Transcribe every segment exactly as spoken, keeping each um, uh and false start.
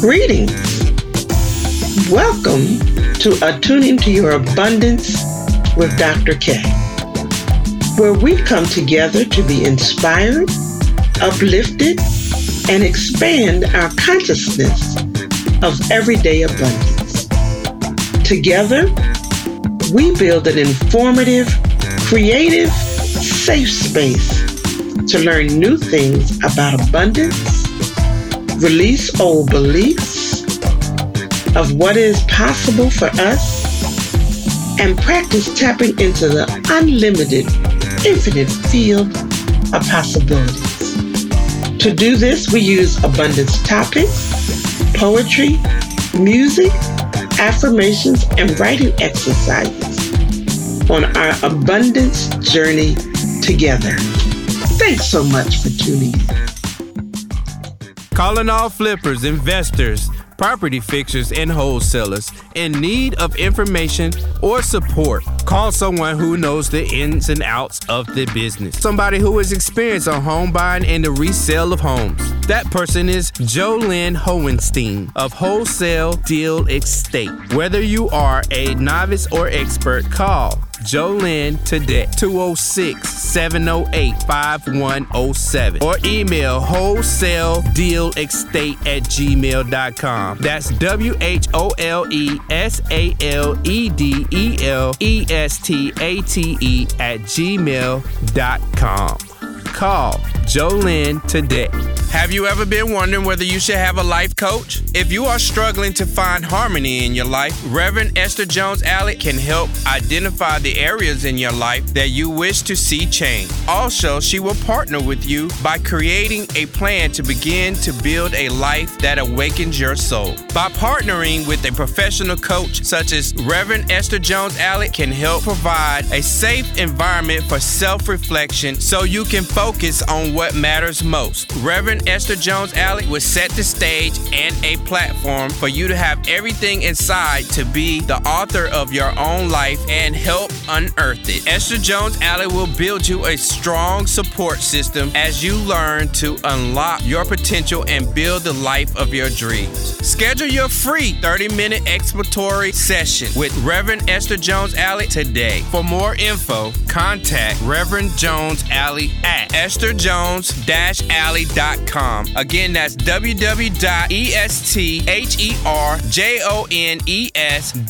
Greetings. Welcome to Attuning to Your Abundance with Doctor K, where we come together to be inspired, uplifted, and expand our consciousness of everyday abundance. Together, we build an informative, creative, safe space to learn new things about abundance, release old beliefs of what is possible for us, and practice tapping into the unlimited, infinite field of possibilities. To do this, we use abundance topics, poetry, music, affirmations, and writing exercises on our abundance journey together. Thanks so much for tuning in. Calling all flippers, investors, property fixers, and wholesalers in need of information or support. Call someone who knows the ins and outs of the business. Somebody who is experienced on home buying and the resale of homes. That person is JoLynn Hohenstein of Wholesale Deal Estate. Whether you are a novice or expert, call JoLynn today, two oh six, seven oh eight, five one oh seven, or email wholesale deal estate at gmail dot com. That's W H O L E S A L E D E L E S T A T E at gmail dot com. Call JoLynn today. Have you ever been wondering whether you should have a life coach? If you are struggling to find harmony in your life, Reverend Esther Jones-Allick can help identify the areas in your life that you wish to see change. Also, she will partner with you by creating a plan to begin to build a life that awakens your soul. By partnering with a professional coach such as Reverend Esther Jones-Allick can help provide a safe environment for self-reflection so you can focus on what matters most. Reverend Esther Jones-Allick will set the stage and a platform for you to have everything inside to be the author of your own life and help unearth it. Esther Jones-Allick will build you a strong support system as you learn to unlock your potential and build the life of your dreams. Schedule your free thirty-minute exploratory session with Reverend Esther Jones-Allick today. For more info, contact Reverend Jones-Allick at esther jones dash allick dot com. Again, that's w w w dot esther jones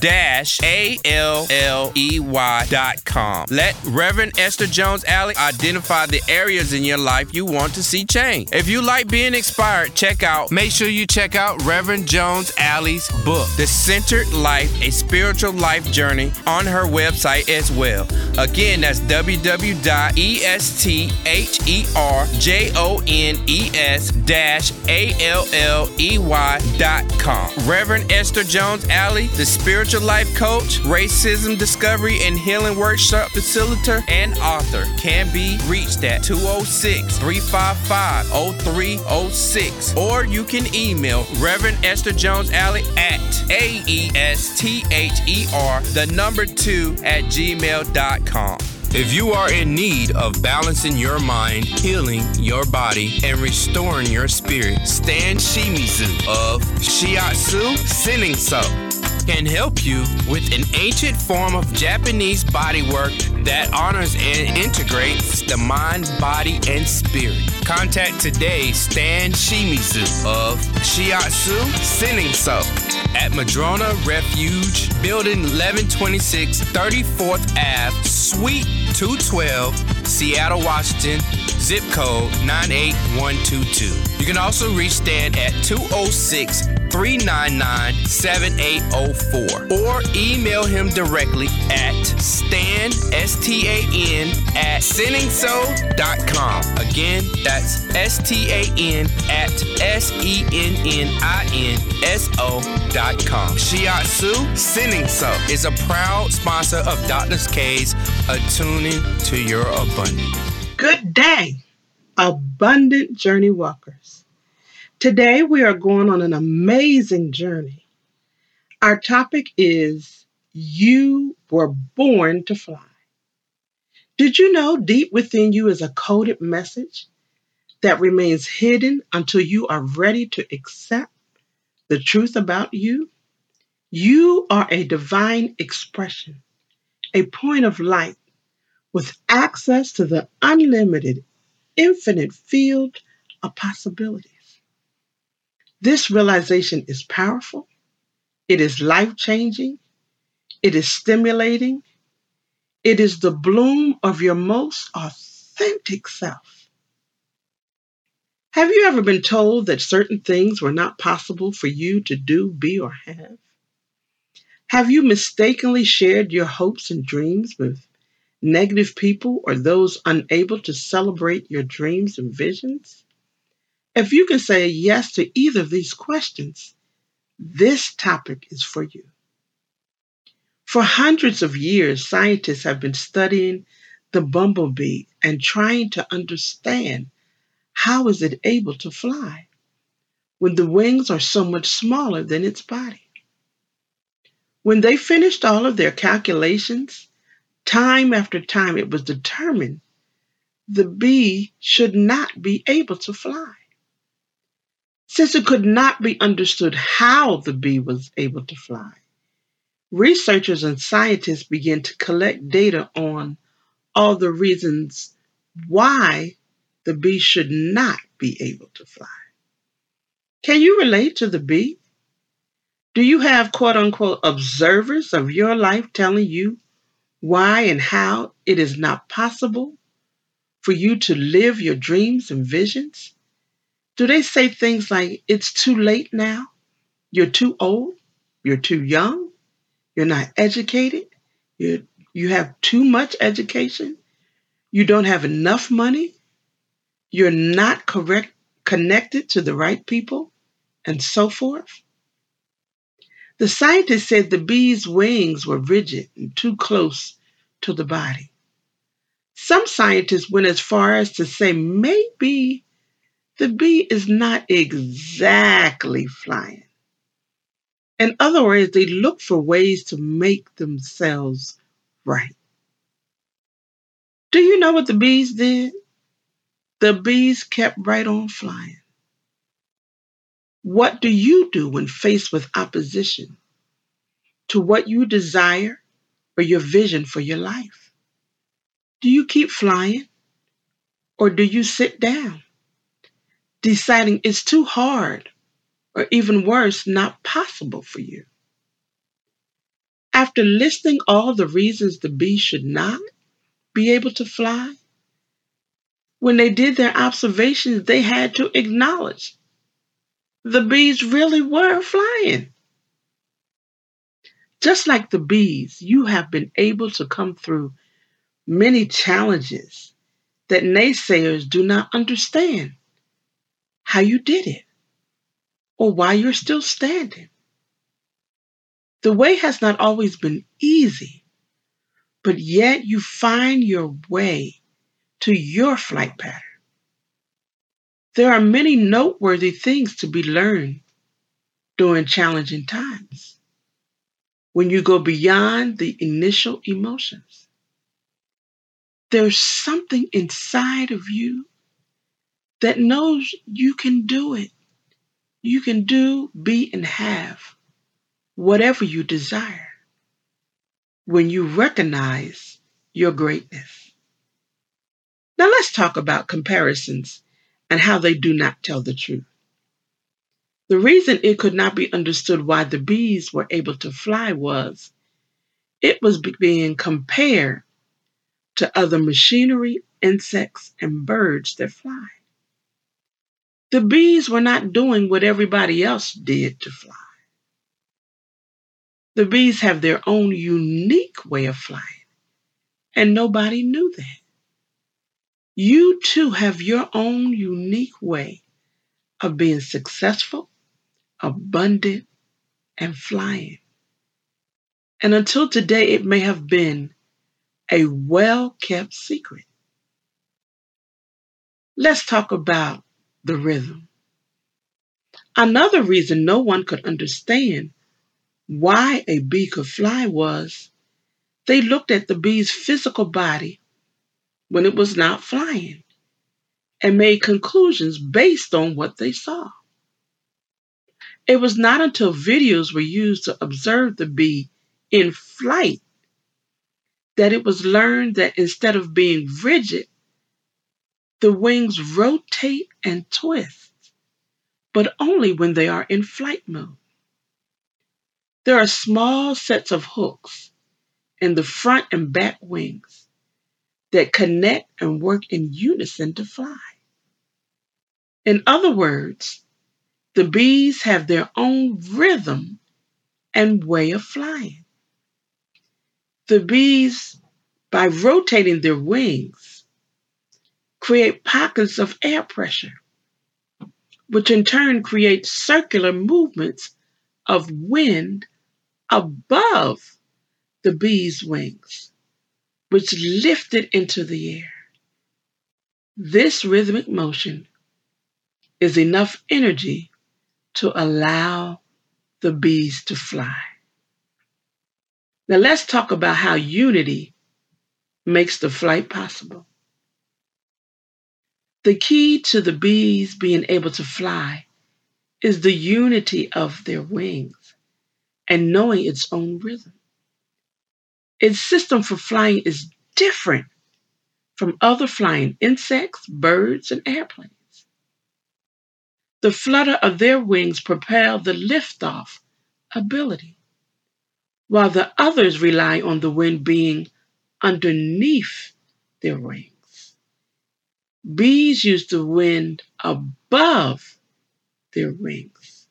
dash allick dot com. Let Reverend Esther Jones-Allick identify the areas in your life you want to see change. If you like being inspired, check out, make sure you check out Reverend Jones-Allick's book, The Centered Life, A Spiritual Life Journey, on her website as well. Again, that's w w w dot esther jones dash allick dot com. Reverend Esther Jones-Allick, the spiritual life coach, racism discovery and healing workshop facilitator, and author, can be reached at two oh six, three five five, oh three oh six, or you can email Reverend Esther Jones-Allick at A E S T H E R, the number two, at gmail dot com. If you are in need of balancing your mind, healing your body, and restoring your spirit, Stan Shimizu of Shiatsu Senninso can help you with an ancient form of Japanese bodywork that honors and integrates the mind, body, and spirit. Contact today Stan Shimizu of Shiatsu Senninso at Madrona Refuge, Building eleven twenty-six, thirty-fourth Avenue, Suite two twelve, Seattle, Washington, zip code nine eight one two two. You can also reach Stan at two oh six, three nine nine, seven eight oh four or email him directly at stan, S T A N, at senninso dot com. Again, that's S T A N at S E N N I N S O dot com. Shiatsu Senninso is a proud sponsor of Doctor K's Attuning to Your Abundance. Good day, abundant journey walkers. Today we are going on an amazing journey. Our topic is You Were Born to Fly. Did you know deep within you is a coded message that remains hidden until you are ready to accept, the truth about you, you are a divine expression, a point of light with access to the unlimited, infinite field of possibilities. This realization is powerful. It is life-changing. It is stimulating. It is the bloom of your most authentic self. Have you ever been told that certain things were not possible for you to do, be, or have? Have you mistakenly shared your hopes and dreams with negative people or those unable to celebrate your dreams and visions? If you can say yes to either of these questions, this topic is for you. For hundreds of years, scientists have been studying the bumblebee and trying to understand how is it able to fly when the wings are so much smaller than its body. When they finished all of their calculations, time after time it was determined the bee should not be able to fly. Since it could not be understood how the bee was able to fly, researchers and scientists began to collect data on all the reasons why the bee should not be able to fly. Can you relate to the bee? Do you have quote-unquote observers of your life telling you why and how it is not possible for you to live your dreams and visions? Do they say things like, it's too late now, you're too old, you're too young, you're not educated, you you have too much education, you don't have enough money, you're not correct connected to the right people, and so forth? The scientists said the bee's wings were rigid and too close to the body. Some scientists went as far as to say maybe the bee is not exactly flying. In other words, they look for ways to make themselves right. Do you know what the bees did? The bees kept right on flying. What do you do when faced with opposition to what you desire or your vision for your life? Do you keep flying, or do you sit down, deciding it's too hard, or even worse, not possible for you? After listing all the reasons the bee should not be able to fly, when they did their observations, they had to acknowledge the bees really were flying. Just like the bees, you have been able to come through many challenges that naysayers do not understand how you did it, or why you're still standing. The way has not always been easy, but yet you find your way to your flight pattern. There are many noteworthy things to be learned during challenging times, when you go beyond the initial emotions. There's something inside of you that knows you can do it. You can do, be, and have whatever you desire when you recognize your greatness. Now let's talk about comparisons and how they do not tell the truth. The reason it could not be understood why the bees were able to fly was it was being compared to other machinery, insects, and birds that fly. The bees were not doing what everybody else did to fly. The bees have their own unique way of flying, and nobody knew that. You too have your own unique way of being successful, abundant, and flying. And until today, it may have been a well-kept secret. Let's talk about the rhythm. Another reason no one could understand why a bee could fly was they looked at the bee's physical body when it was not flying and made conclusions based on what they saw. It was not until videos were used to observe the bee in flight that it was learned that instead of being rigid, the wings rotate and twist, but only when they are in flight mode. There are small sets of hooks in the front and back wings that connect and work in unison to fly. In other words, the bees have their own rhythm and way of flying. The bees, by rotating their wings, create pockets of air pressure, which in turn creates circular movements of wind above the bee's wings, which lift it into the air. This rhythmic motion is enough energy to allow the bees to fly. Now let's talk about how unity makes the flight possible. The key to the bees being able to fly is the unity of their wings and knowing its own rhythm. Its system for flying is different from other flying insects, birds, and airplanes. The flutter of their wings propel the liftoff ability, while the others rely on the wind being underneath their wings. Bees use the wind above their wings.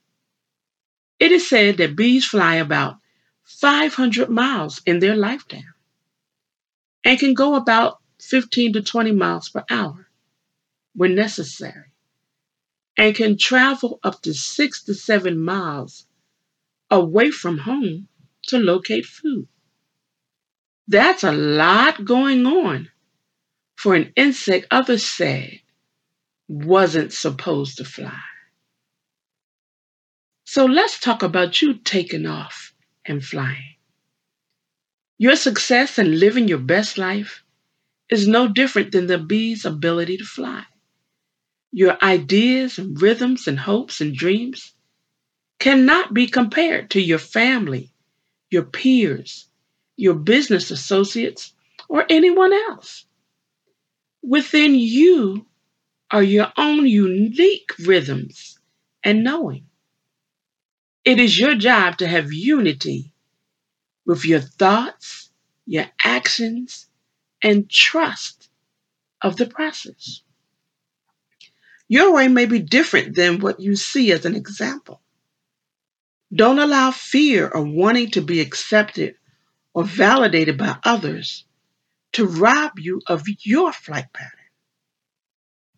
It is said that bees fly about five hundred miles in their lifetime and can go about fifteen to twenty miles per hour when necessary, and can travel up to six to seven miles away from home to locate food. That's a lot going on for an insect others said wasn't supposed to fly. So let's talk about you taking off and flying. Your success in living your best life is no different than the bee's ability to fly. Your ideas and rhythms and hopes and dreams cannot be compared to your family, your peers, your business associates, or anyone else. Within you are your own unique rhythms and knowing. It is your job to have unity with your thoughts, your actions, and trust of the process. Your way may be different than what you see as an example. Don't allow fear or wanting to be accepted or validated by others to rob you of your flight pattern.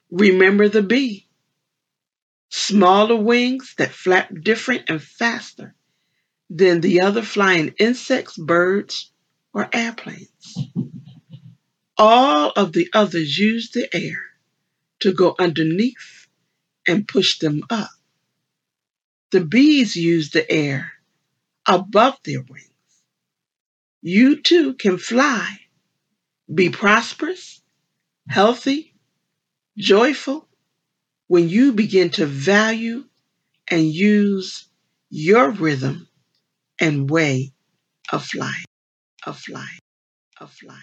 Remember the bee. Smaller wings that flap different and faster than the other flying insects, birds, or airplanes. All of the others use the air to go underneath and push them up. The bees use the air above their wings. You too can fly, be prosperous, healthy, joyful, when you begin to value and use your rhythm and way of flying, of flying, of flying.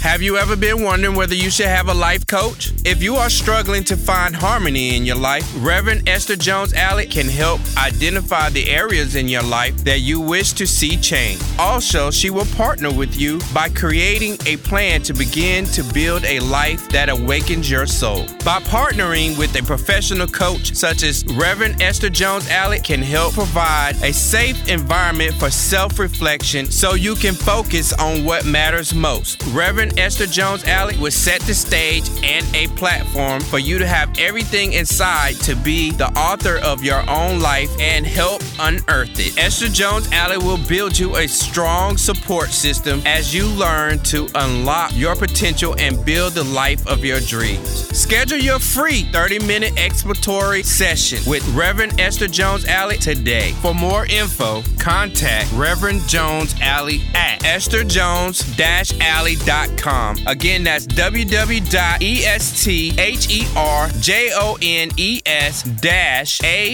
Have you ever been wondering whether you should have a life coach? If you are struggling to find harmony in your life, Reverend Esther Jones-Allick can help identify the areas in your life that you wish to see change. Also, she will partner with you by creating a plan to begin to build a life that awakens your soul. By partnering with a professional coach such as Reverend Esther Jones-Allick can help provide a safe environment for self-reflection so you can focus on what matters most. Reverend Esther Jones-Allick will set the stage and a platform for you to have everything inside to be the author of your own life and help unearth it. Esther Jones-Allick will build you a strong support system as you learn to unlock your potential and build the life of your dreams. Schedule your free thirty-minute exploratory session with Reverend Esther Jones-Allick today. For more info, contact Reverend Jones-Allick at esther jones dash allick dot com. www dot esther jones allick dot com. Again, that's www dot esther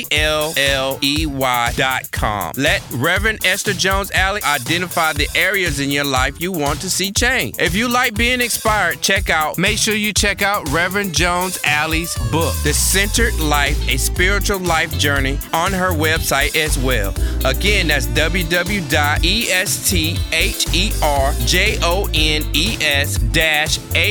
jones allick dot com. Let Reverend Esther Jones-Allick identify the areas in your life you want to see change. If you like being inspired, check out, make sure you check out Reverend Jones-Allick's book, The Centered Life, A Spiritual Life Journey, on her website as well. Again, that's www dot esther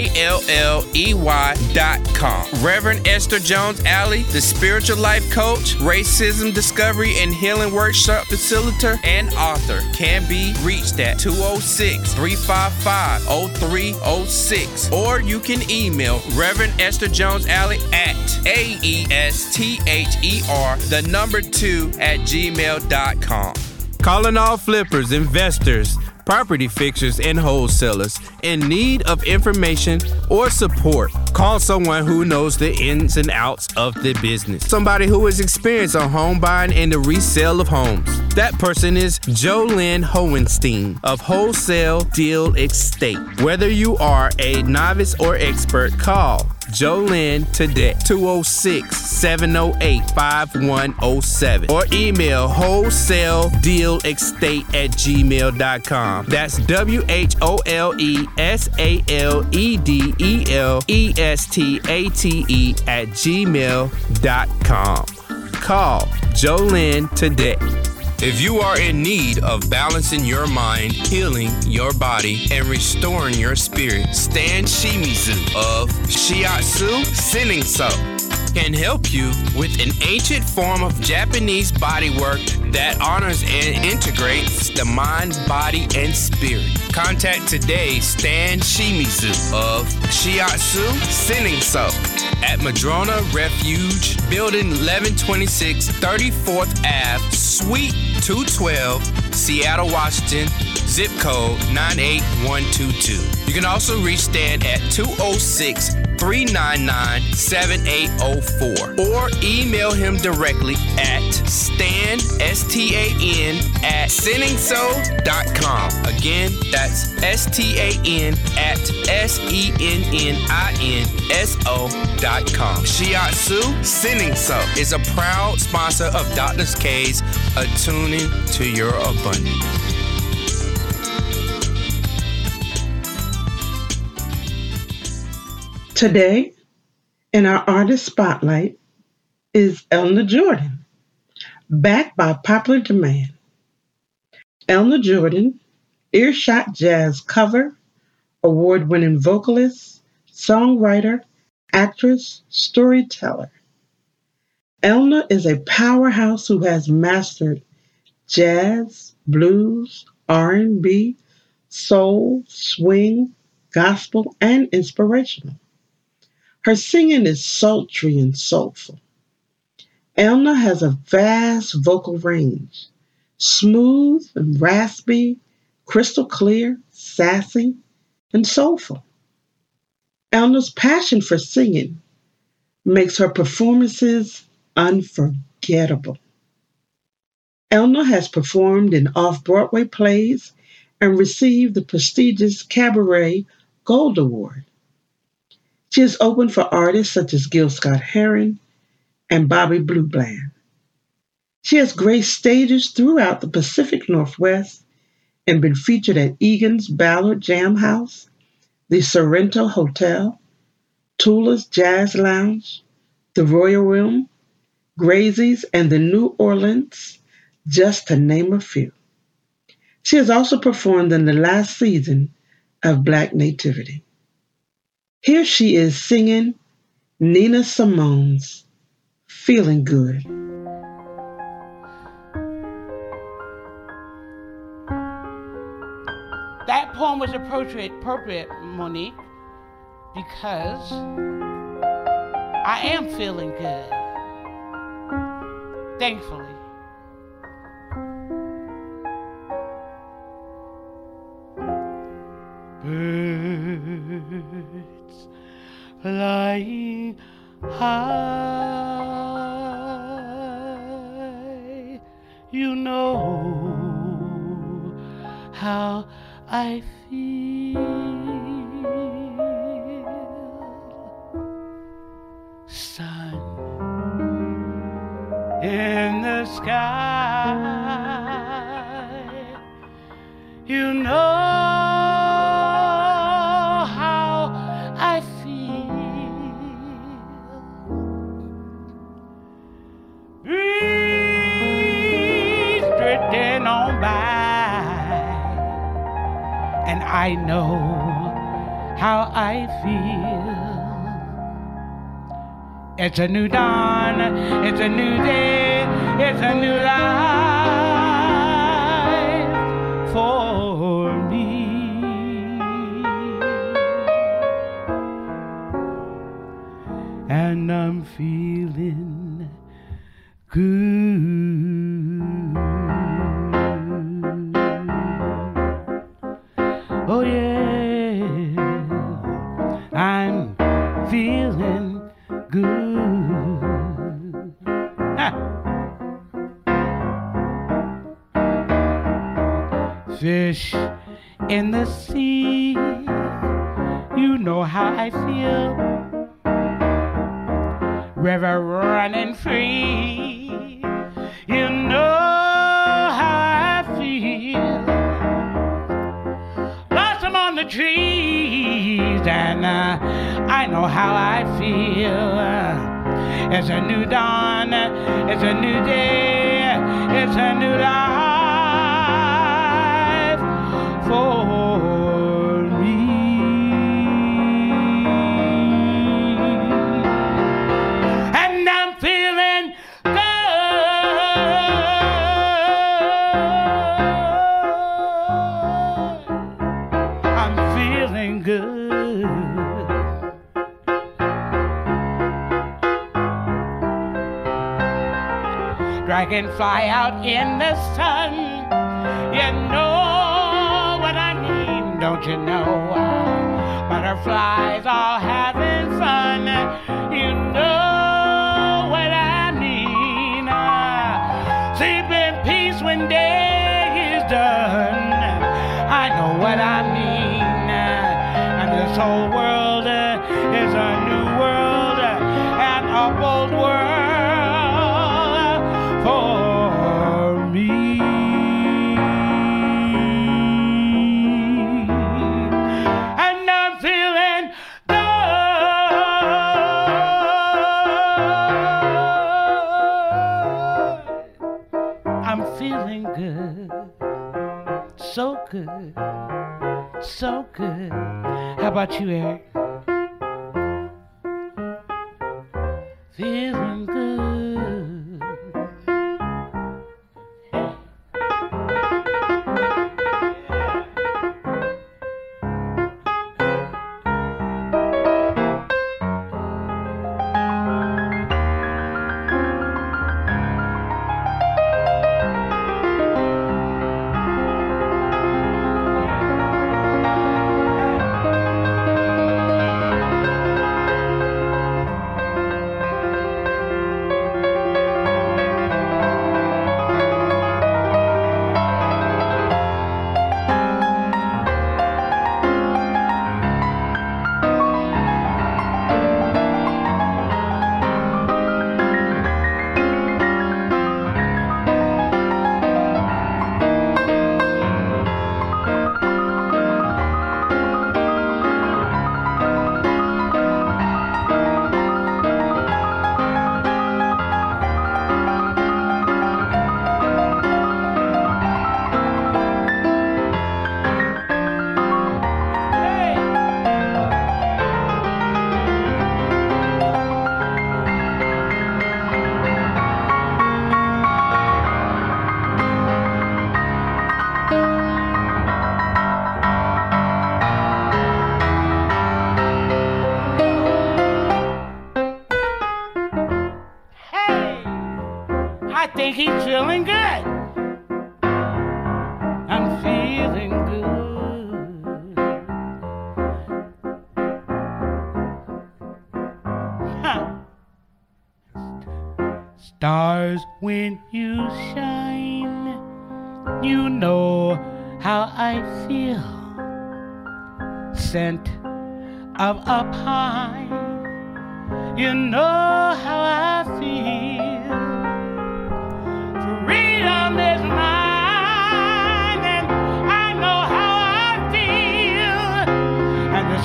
jones allick dot com. Reverend Esther Jones-Allick, the spiritual life coach, racism discovery and healing workshop facilitator, and author, can be reached at two oh six, three five five, oh three oh six, or you can email Reverend Esther Jones-Allick at A E S T H E R, the number two, at gmail dot com. Calling all flippers, investors, property fixers, and wholesalers in need of information or support. Call someone who knows the ins and outs of the business. Somebody who is experienced on home buying and the resale of homes. That person is JoLynn Hohenstein of Wholesale Deal Estate. Whether you are a novice or expert, call JoLynn today, two oh six, seven oh eight, five one oh seven, or email wholesale deal estate at gmail dot com. That's W H O L E S A L E D E L E S T A T E at gmail dot com. Call JoLynn today. If you are in need of balancing your mind, healing your body, and restoring your spirit, Stan Shimizu of Shiatsu Senninso can help you with an ancient form of Japanese bodywork that honors and integrates the mind, body, and spirit. Contact today Stan Shimizu of Shiatsu Senninso at Madrona Refuge, Building eleven twenty-six, thirty-fourth Avenue, Suite two twelve, Seattle, Washington, zip code nine eight one two two. You can also reach Stan at two oh six, three nine nine, seven eight oh four, or email him directly at stan, S T A N, at senninso dot com. Again, that's S T A N at S E N N I N S O dot com. Shiatsu Senninso is a proud sponsor of Doctor K's Attuning to Your Abundance. Today, in our artist spotlight, is Elna Jordan, backed by popular demand. Elna Jordan, Earshot Jazz cover, award-winning vocalist, songwriter, actress, storyteller. Elna is a powerhouse who has mastered jazz, blues, R and B, soul, swing, gospel, and inspirational. Her singing is sultry and soulful. Elna has a vast vocal range, smooth and raspy, crystal clear, sassy, and soulful. Elna's passion for singing makes her performances unforgettable. Elna has performed in off-Broadway plays and received the prestigious Cabaret Gold Award. She has opened for artists such as Gil Scott-Heron and Bobby Blue Bland. She has graced stages throughout the Pacific Northwest and been featured at Egan's Ballard Jam House, the Sorrento Hotel, Tula's Jazz Lounge, the Royal Room, Grazie's, and the New Orleans, just to name a few. She has also performed in the last season of Black Nativity. Here she is singing Nina Simone's Feeling Good. That poem was appropriate, appropriate, Monique, because I am feeling good, thankfully. Birds flying high, you know how I feel. in the sky. You know how I feel. Breeze drifting on by, and I know how I feel. It's a new dawn, it's a new day, it's a new life for me. And I'm feeling good. Oh yeah, I'm feeling good. Ha. Fish in the sea, you know how I feel. River running free, you know how I feel. Blossom on the trees, and uh, I know how I feel. It's a new dawn, it's a new day, it's a new life for me. And I'm feeling good. I'm feeling good. Dragonfly out in the sun, you know what I mean, don't you know? Butterflies all having fun, you know what I mean. Sleep in peace when day is done, I know what I mean. And this whole world is a new world and a bold world. So good, so good. How about you, Eric? Feeling good. He's feeling good. I'm feeling good. Huh. Stars, when you shine, you know how I feel. Scent of a pine, you know how I feel.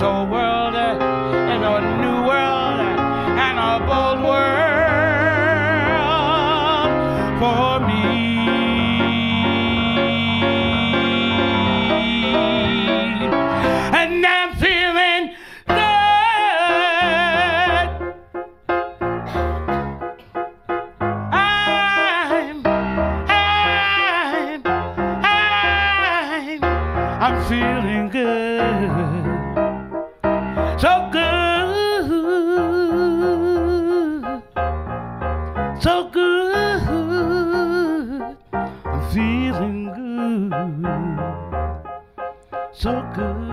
this old world and a new world and a bold world for me. And I'm feeling good. I'm, I'm, I'm, I'm feeling good. So good, so good, I'm feeling good, so good.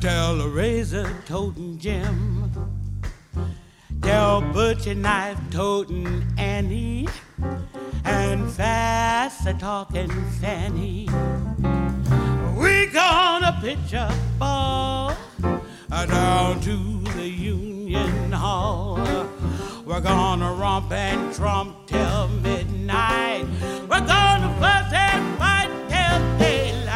Tell a razor-toting Jim, tell butcher knife-toting Annie, and fast-a-talking Fanny. We gonna pitch a ball down to the Union Hall. We're gonna romp and tromp till midnight. We're gonna fuss and fight till daylight.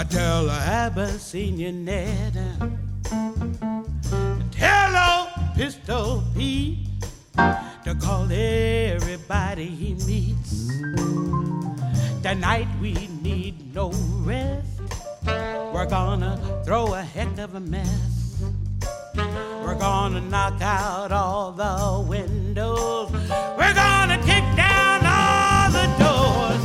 I tell a Abyssinian Ned, tell old Pistol Pete to call everybody he meets. Tonight we need no rest. We're gonna throw a heck of a mess. We're gonna knock out all the windows. We're gonna kick down all the doors.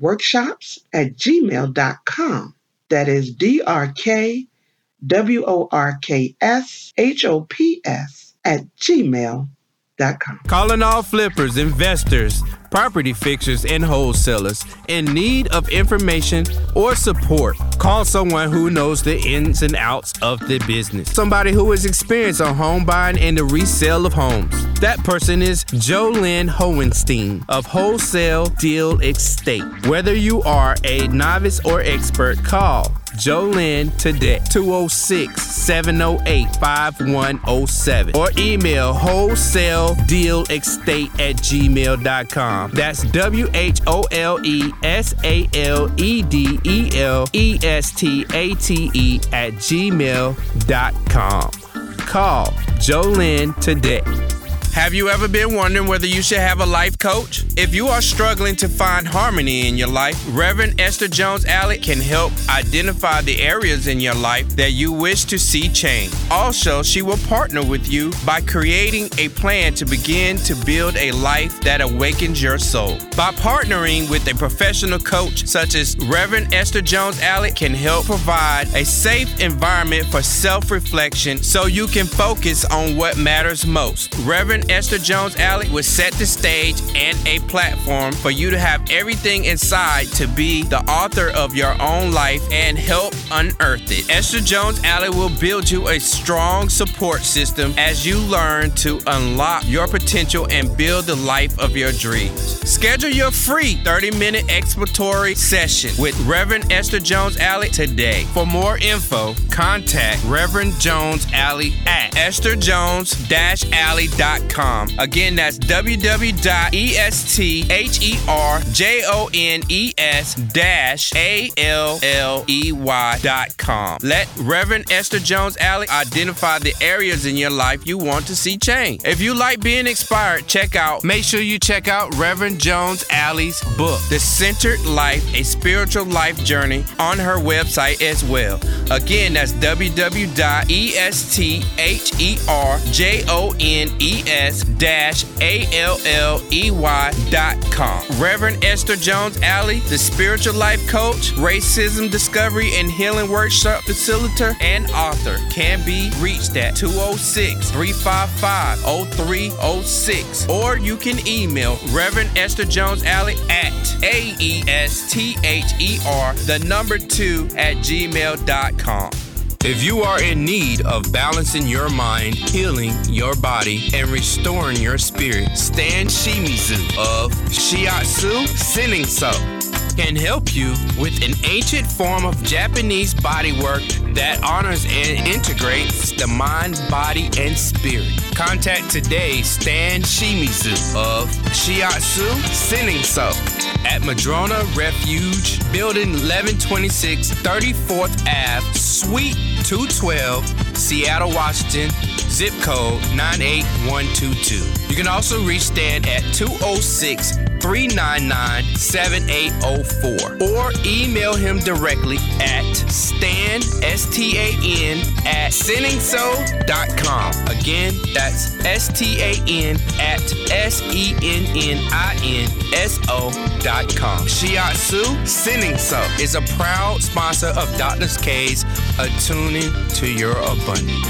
Workshops at gmail dot com. That is D R K W O R K S H O P S at gmail dot com. Calling all flippers, investors, property fixers, and wholesalers in need of information or support. Call someone who knows the ins and outs of the business. Somebody who is experienced on home buying and the resale of homes. That person is JoLynn Hohenstein of Wholesale Deal Estate. Whether you are a novice or expert, call JoLynn today, two oh six, seven oh eight, five one oh seven. Or email wholesale deal estate at gmail dot com. That's W H O L E S A L E D E L E S T A T E at gmail dot com. Call JoLynn today. Have you ever been wondering whether you should have a life coach? If you are struggling to find harmony in your life, Reverend Esther Jones-Allick can help identify the areas in your life that you wish to see change. Also, she will partner with you by creating a plan to begin to build a life that awakens your soul. By partnering with a professional coach such as Reverend Esther Jones-Allick can help provide a safe environment for self-reflection so you can focus on what matters most. Reverend Esther Jones-Allick will set the stage and a platform for you to have everything inside to be the author of your own life and help unearth it. Esther Jones-Allick will build you a strong support system as you learn to unlock your potential and build the life of your dreams. Schedule your free thirty-minute exploratory session with Reverend Esther Jones-Allick today. For more info, contact Reverend Jones-Allick at esther jones dash allick dot com. Again, that's w w w dot esther jones dash allick dot com. Let Reverend Esther Jones-Allick identify the areas in your life you want to see change. If you like being inspired, check out, make sure you check out Reverend Jones-Allick's book, The Centered Life, A Spiritual Life Journey, on her website as well. Again, that's w w w dot esther jones dash allick dot com. Reverend Esther Jones-Allick, the spiritual life coach, racism discovery and healing workshop facilitator, and author, can be reached at two oh six, three five five, oh three oh six, or you can email Reverend Esther Jones-Allick at A E S T H E R the number two at gmail dot com. If you are in need of balancing your mind, healing your body, and restoring your spirit, Stan Shimizu of Shiatsu Senninso can help you with an ancient form of Japanese bodywork that honors and integrates the mind, body, and spirit. Contact today Stan Shimizu of Shiatsu Senninso at Madrona Refuge, Building eleven twenty-six, thirty-fourth Avenue, Suite two twelve, Seattle, Washington, zip code nine eight one two two. You can also reach Stan at two oh six, three nine nine, seven eight oh four or email him directly at stan, S T A N, at senninso dot com. Again, that's S T A N at S E N N I N S O dot com. Shiatsu Senninso is a proud sponsor of Doctor K's Attuning to Your Abundance.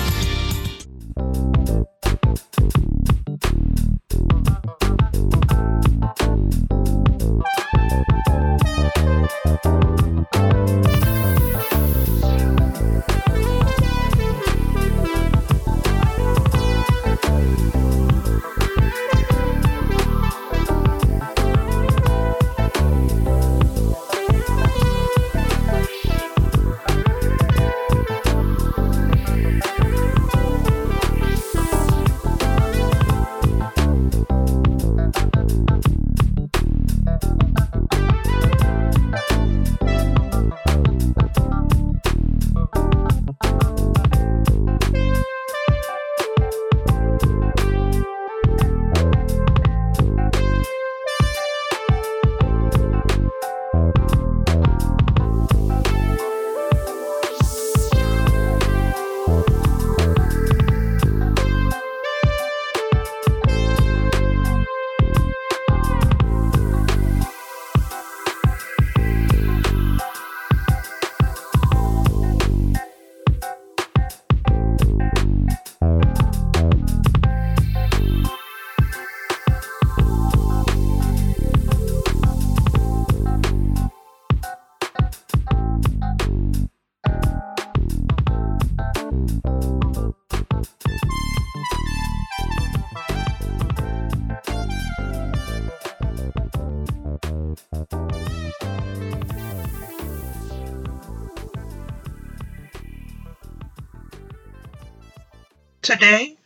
Today,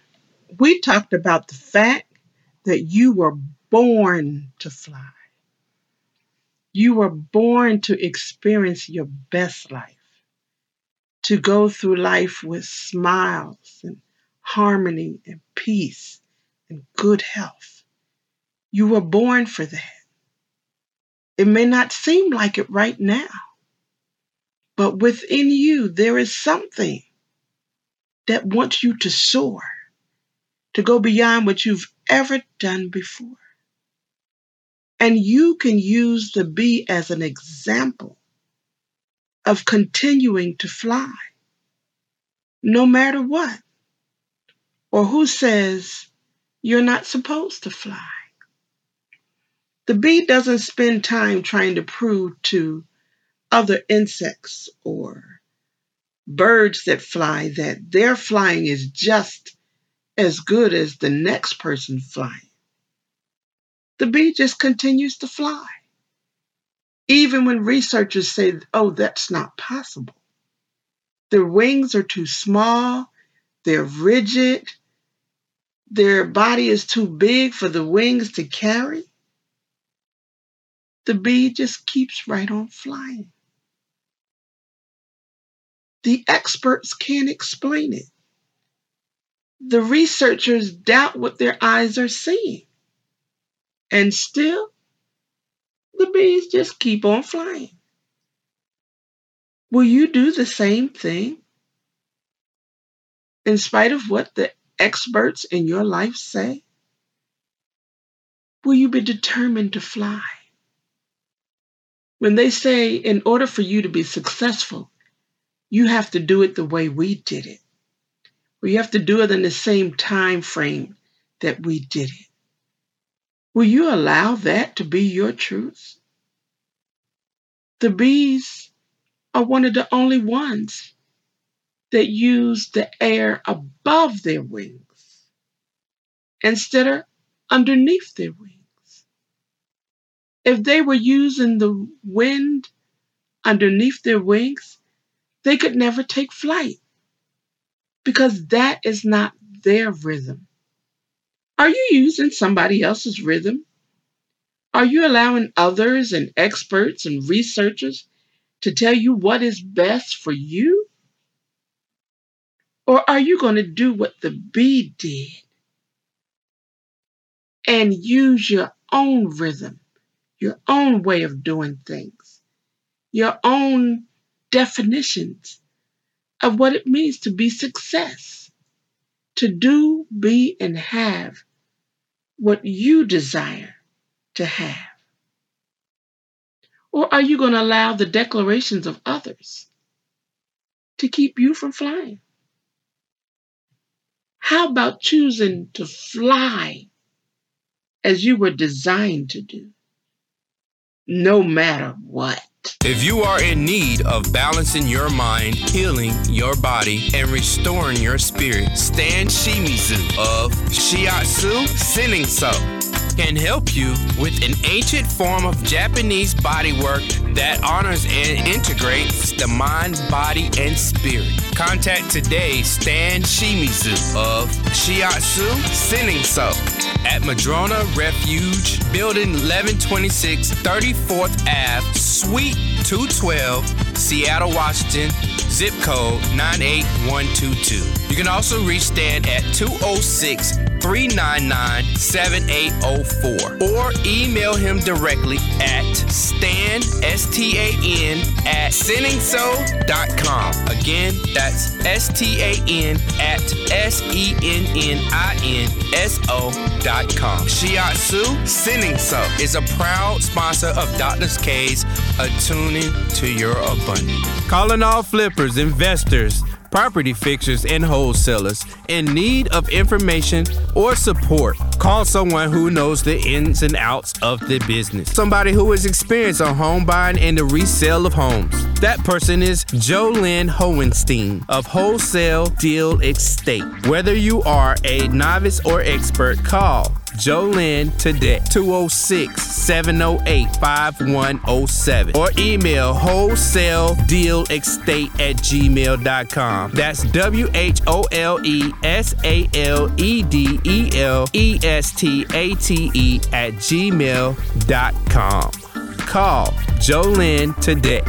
we talked about the fact that you were born to fly. You were born to experience your best life, to go through life with smiles and harmony and peace and good health. You were born for that. It may not seem like it right now, but within you, there is something that wants you to soar, to go beyond what you've ever done before. And you can use the bee as an example of continuing to fly, no matter what, or who says you're not supposed to fly. The bee doesn't spend time trying to prove to other insects or birds that fly that their flying is just as good as the next person flying. The bee just continues to fly, even when researchers say, oh, that's not possible. Their wings are too small, they're rigid, their body is too big for the wings to carry. The bee just keeps right on flying. The experts can't explain it. The researchers doubt what their eyes are seeing. And still, the bees just keep on flying. Will you do the same thing in spite of what the experts in your life say? Will you be determined to fly? When they say, in order for you to be successful, you have to do it the way we did it. Or you have to do it in the same time frame that we did it. Will you allow that to be your truth? The bees are one of the only ones that use the air above their wings instead of underneath their wings. If they were using the wind underneath their wings, they could never take flight because that is not their rhythm. Are you using somebody else's rhythm? Are you allowing others and experts and researchers to tell you what is best for you? Or are you going to do what the bee did and use your own rhythm? Your own way of doing things, your own definitions of what it means to be success, to do, be, and have what you desire to have? Or are you going to allow the declarations of others to keep you from flying? How about choosing to fly as you were designed to do? No matter what. If you are in need of balancing your mind, healing your body, and restoring your spirit, Stan Shimizu of Shiatsu Senninso can help you with an ancient form of Japanese bodywork that honors and integrates the mind, body, and spirit. Contact today Stan Shimizu of Shiatsu Senninso at Madrona Refuge, Building eleven twenty-six, thirty-fourth Avenue, Suite two twelve, Seattle, Washington, zip code nine eight one two two. You can also reach Stan at two oh six, three nine nine, seven eight oh four or email him directly at stan, S T A N, at senninso dot com. Again, that's S T A N at S E N N I N S O dot com. Shiatsu Senninso is a proud sponsor of Doctor K's Attuning to Your Abundance. Calling all flippers, investors, property fixers, and wholesalers in need of information or support. Call someone who knows the ins and outs of the business. Somebody who is experienced on home buying and the resale of homes. That person is JoLynn Hohenstein of Wholesale Deal Estate. Whether you are a novice or expert, call JoLynn today, two oh six, seven oh eight, five one oh seven. Or email wholesale deal estate at gmail dot com. That's W H O L E S A L E D E L E S T A T E at gmail dot com. Call JoLynn today.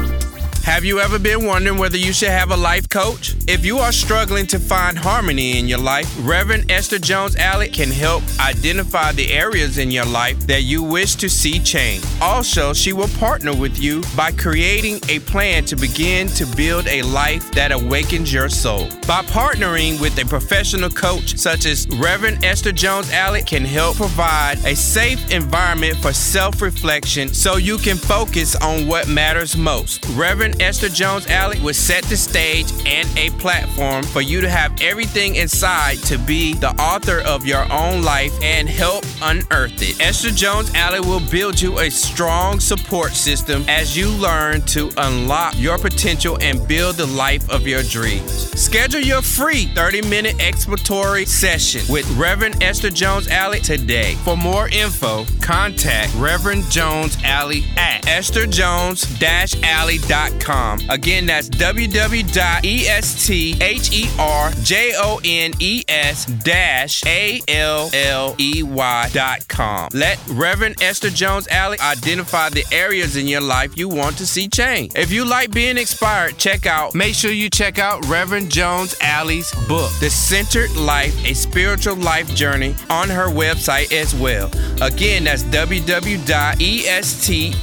Have you ever been wondering whether you should have a life coach? If you are struggling to find harmony in your life, Reverend Esther Jones-Allick can help identify the areas in your life that you wish to see change. Also, she will partner with you by creating a plan to begin to build a life that awakens your soul. By partnering with a professional coach such as Reverend Esther Jones-Allick can help provide a safe environment for self-reflection so you can focus on what matters most. Reverend Esther Jones-Allick will set the stage and a platform for you to have everything inside to be the author of your own life and help unearth it. Esther Jones-Allick will build you a strong support system as you learn to unlock your potential and build the life of your dreams. Schedule your free thirty-minute exploratory session with Reverend Esther Jones-Allick today. For more info, contact Reverend Jones-Allick at esther jones dash allick dot com. Again, that's w w w dot esther jones dash allick dot com. Let Reverend Esther Jones-Allick identify the areas in your life you want to see change. If you like being inspired, check out, make sure you check out Reverend Jones-Allick's book, The Centered Life, A Spiritual Life Journey, on her website as well. Again, that's w w w dot esther jones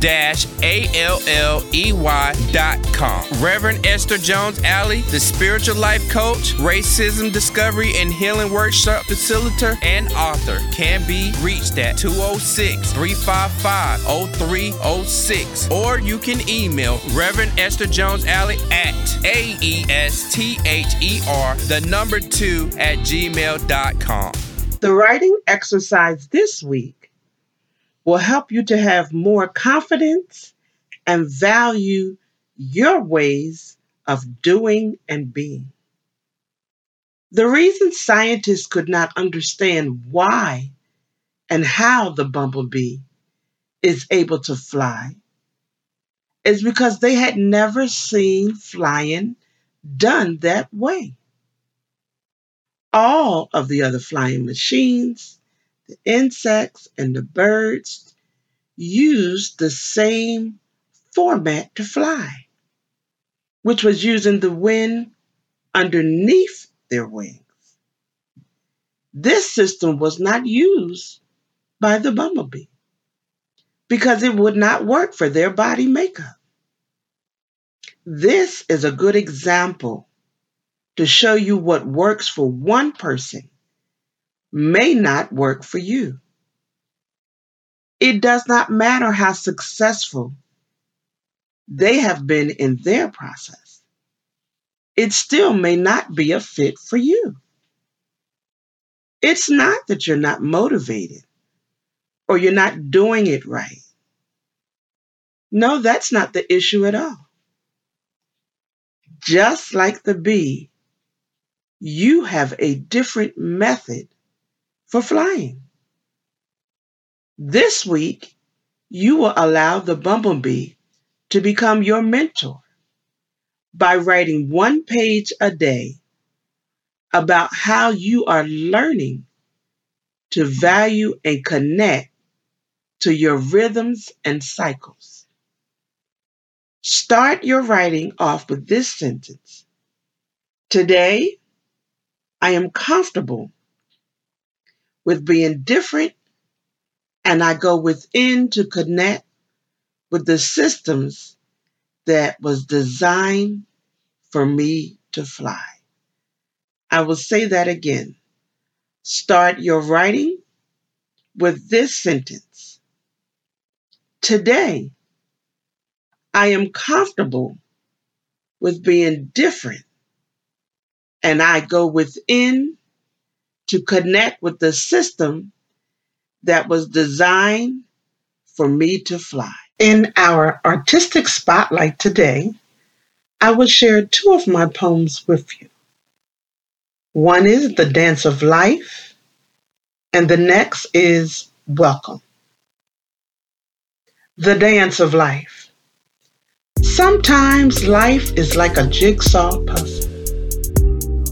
dash allick dot com. Reverend Esther Jones-Allick, the spiritual life coach, racism discovery and healing workshop facilitator, and author, can be reached at two oh six, three five five, oh three oh six, or you can email Reverend Esther Jones-Allick at A E S T H E R, the number two, at gmail dot com. The writing exercise this week will help you to have more confidence and value your ways of doing and being. The reason scientists could not understand why and how the bumblebee is able to fly is because they had never seen flying done that way. All of the other flying machines, the insects and the birds, use the same format to fly, which was using the wind underneath their wings. This system was not used by the bumblebee because it would not work for their body makeup. This is a good example to show you what works for one person may not work for you. It does not matter how successful they have been in their process. It still may not be a fit for you. It's not that you're not motivated or you're not doing it right. No, that's not the issue at all. Just like the bee, you have a different method for flying. This week, you will allow the bumblebee to become your mentor by writing one page a day about how you are learning to value and connect to your rhythms and cycles. Start your writing off with this sentence. Today, I am comfortable with being different, and I go within to connect with the systems that was designed for me to fly. I will say that again. Start your writing with this sentence. Today, I am comfortable with being different, and I go within to connect with the system that was designed for me to fly. In our artistic spotlight today, I will share two of my poems with you. One is the dance of life, and the next is welcome. The dance of life. Sometimes life is like a jigsaw puzzle,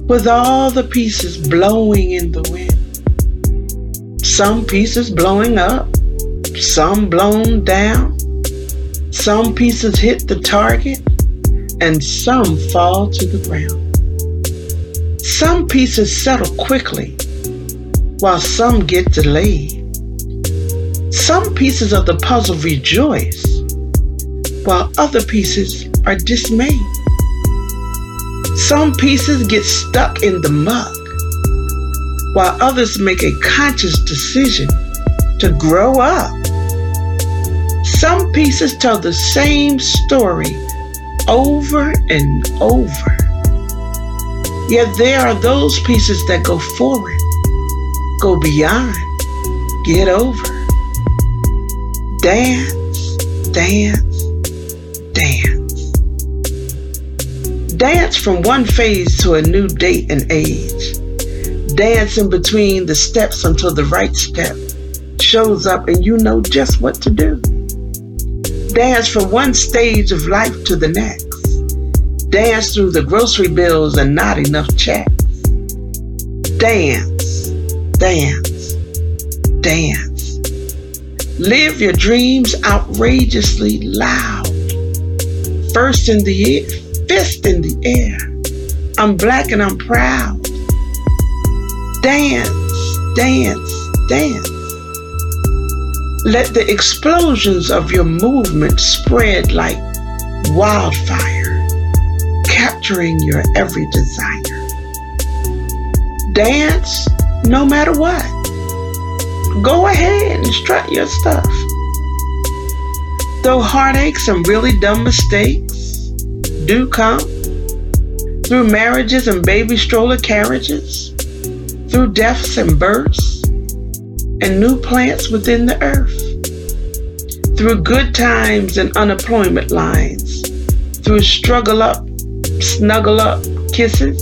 with all the pieces blowing in the wind. Some pieces blowing up, some blown down, some pieces hit the target, and some fall to the ground. Some pieces settle quickly, while some get delayed. Some pieces of the puzzle rejoice, while other pieces are dismayed. Some pieces get stuck in the muck, while others make a conscious decision to grow up. Some pieces tell the same story over and over. Yet there are those pieces that go forward, go beyond, get over. Dance, dance, dance. Dance from one phase to a new date and age. Dance in between the steps until the right step shows up and you know just what to do. Dance from one stage of life to the next. Dance through the grocery bills and not enough checks. Dance, dance, dance. Live your dreams outrageously loud. First in the air, fist in the air. I'm black and I'm proud. Dance, dance, dance. Let the explosions of your movement spread like wildfire, capturing your every desire. Dance no matter what. Go ahead and strut your stuff. Though heartaches and really dumb mistakes do come, through marriages and baby stroller carriages, through deaths and births, and new plants within the earth, through good times and unemployment lines, through struggle up, snuggle up kisses,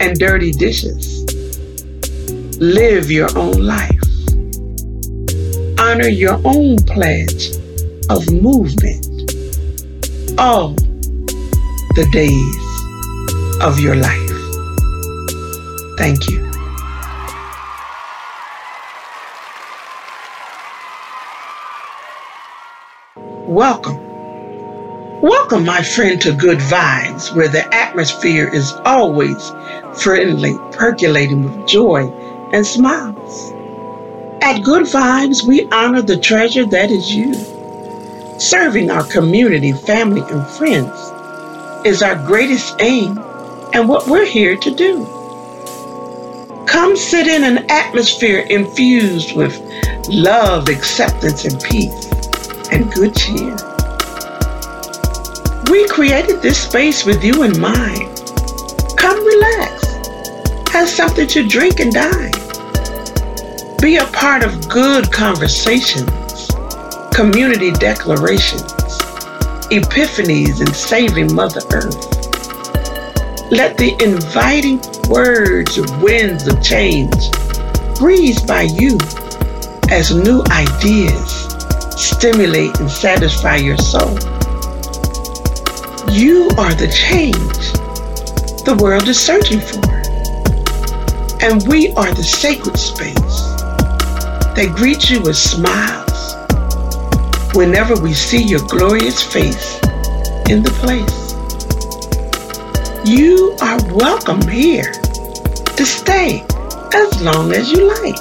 and dirty dishes. Live your own life. Honor your own pledge of movement all the days of your life. Thank you. Welcome. Welcome, my friend, to Good Vibes, where the atmosphere is always friendly, percolating with joy and smiles. At Good Vibes, we honor the treasure that is you. Serving our community, family, and friends is our greatest aim and what we're here to do. Come sit in an atmosphere infused with love, acceptance, and peace, and good cheer. We created this space with you in mind. Come relax. Have something to drink and dine. Be a part of good conversations, community declarations, epiphanies, and saving Mother Earth. Let the inviting words of winds of change breeze by you as new ideas stimulate and satisfy your soul. You are the change the world is searching for, and we are the sacred space. They greet you with smiles whenever we see your glorious face in the place. You are welcome here to stay as long as you like.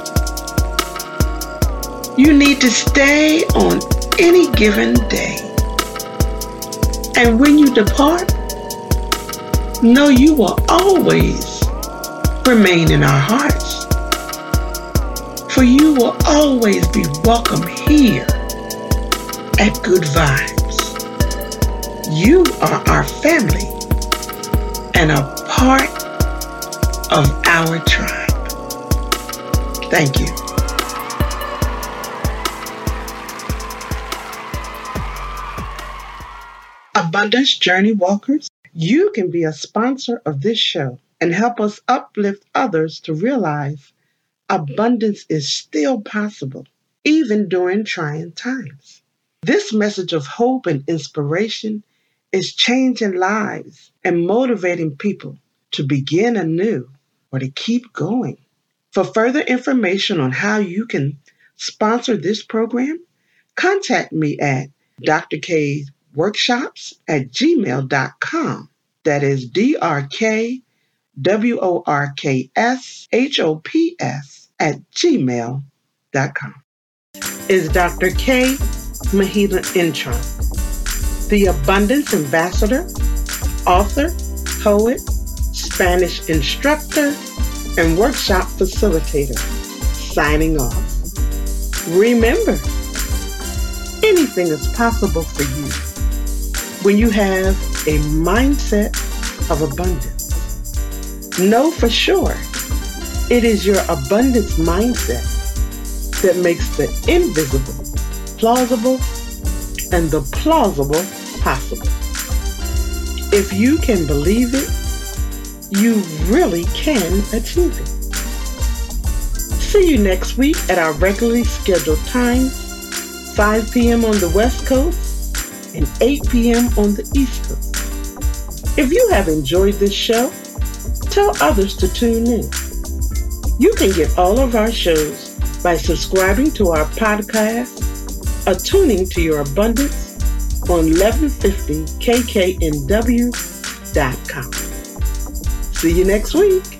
You need to stay on any given day. And when you depart, know you will always remain in our hearts. For you will always be welcome here at Good Vibes. You are our family and a part of our tribe. Thank you. Abundance Journey Walkers, you can be a sponsor of this show and help us uplift others to realize abundance is still possible, even during trying times. This message of hope and inspiration is changing lives and motivating people to begin anew or to keep going. For further information on how you can sponsor this program, contact me at drkworkshops at gmail dot com. That is D R K W O R K S H O P S at gmail dot com. Is Doctor K. Mahila Intran, the Abundance Ambassador, author, poet, Spanish instructor, and workshop facilitator, signing off. Remember, anything is possible for you when you have a mindset of abundance. Know for sure it is your abundance mindset that makes the invisible plausible and the plausible possible. If you can believe it, you really can achieve it. See you next week at our regularly scheduled time, five p.m. on the West Coast and eight p.m. on the East Coast. If you have enjoyed this show, tell others to tune in. You can get all of our shows by subscribing to our podcast, Attuning to Your Abundance, on eleven fifty K K N W dot com. See you next week.